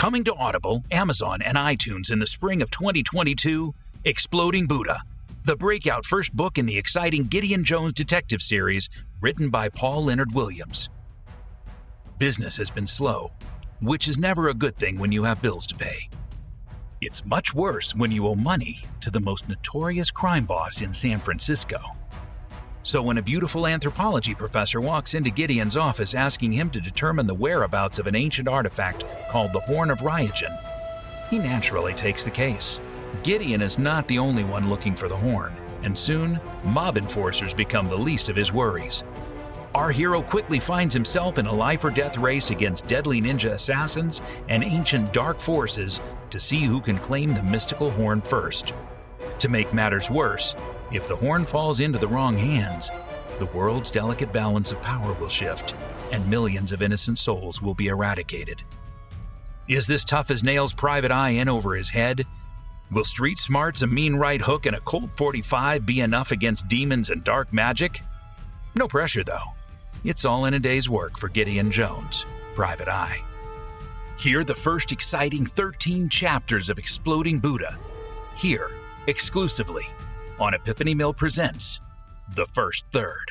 Coming to Audible, Amazon, and iTunes in the spring of 2022, Exploding Buddha, the breakout first book in the exciting Gideon Jones Detective Series, written by Paul Leonard Williams. Business has been slow, which is never a good thing when you have bills to pay. It's much worse when you owe money to the most notorious crime boss in San Francisco. So when a beautiful anthropology professor walks into Gideon's office asking him to determine the whereabouts of an ancient artifact called the Horn of Ryujin, he naturally takes the case. Gideon is not the only one looking for the horn, and soon, mob enforcers become the least of his worries. Our hero quickly finds himself in a life-or-death race against deadly ninja assassins and ancient dark forces to see who can claim the mystical horn first. To make matters worse, if the horn falls into the wrong hands, the world's delicate balance of power will shift, and millions of innocent souls will be eradicated. Is this tough-as-nails private eye in over his head? Will street smarts, a mean right hook, and a Colt .45 be enough against demons and dark magic? No pressure, though. It's all in a day's work for Gideon Jones, Private Eye. Hear the first exciting 13 chapters of Exploding Buddha, here exclusively on Epiphany Mill Presents The First Third.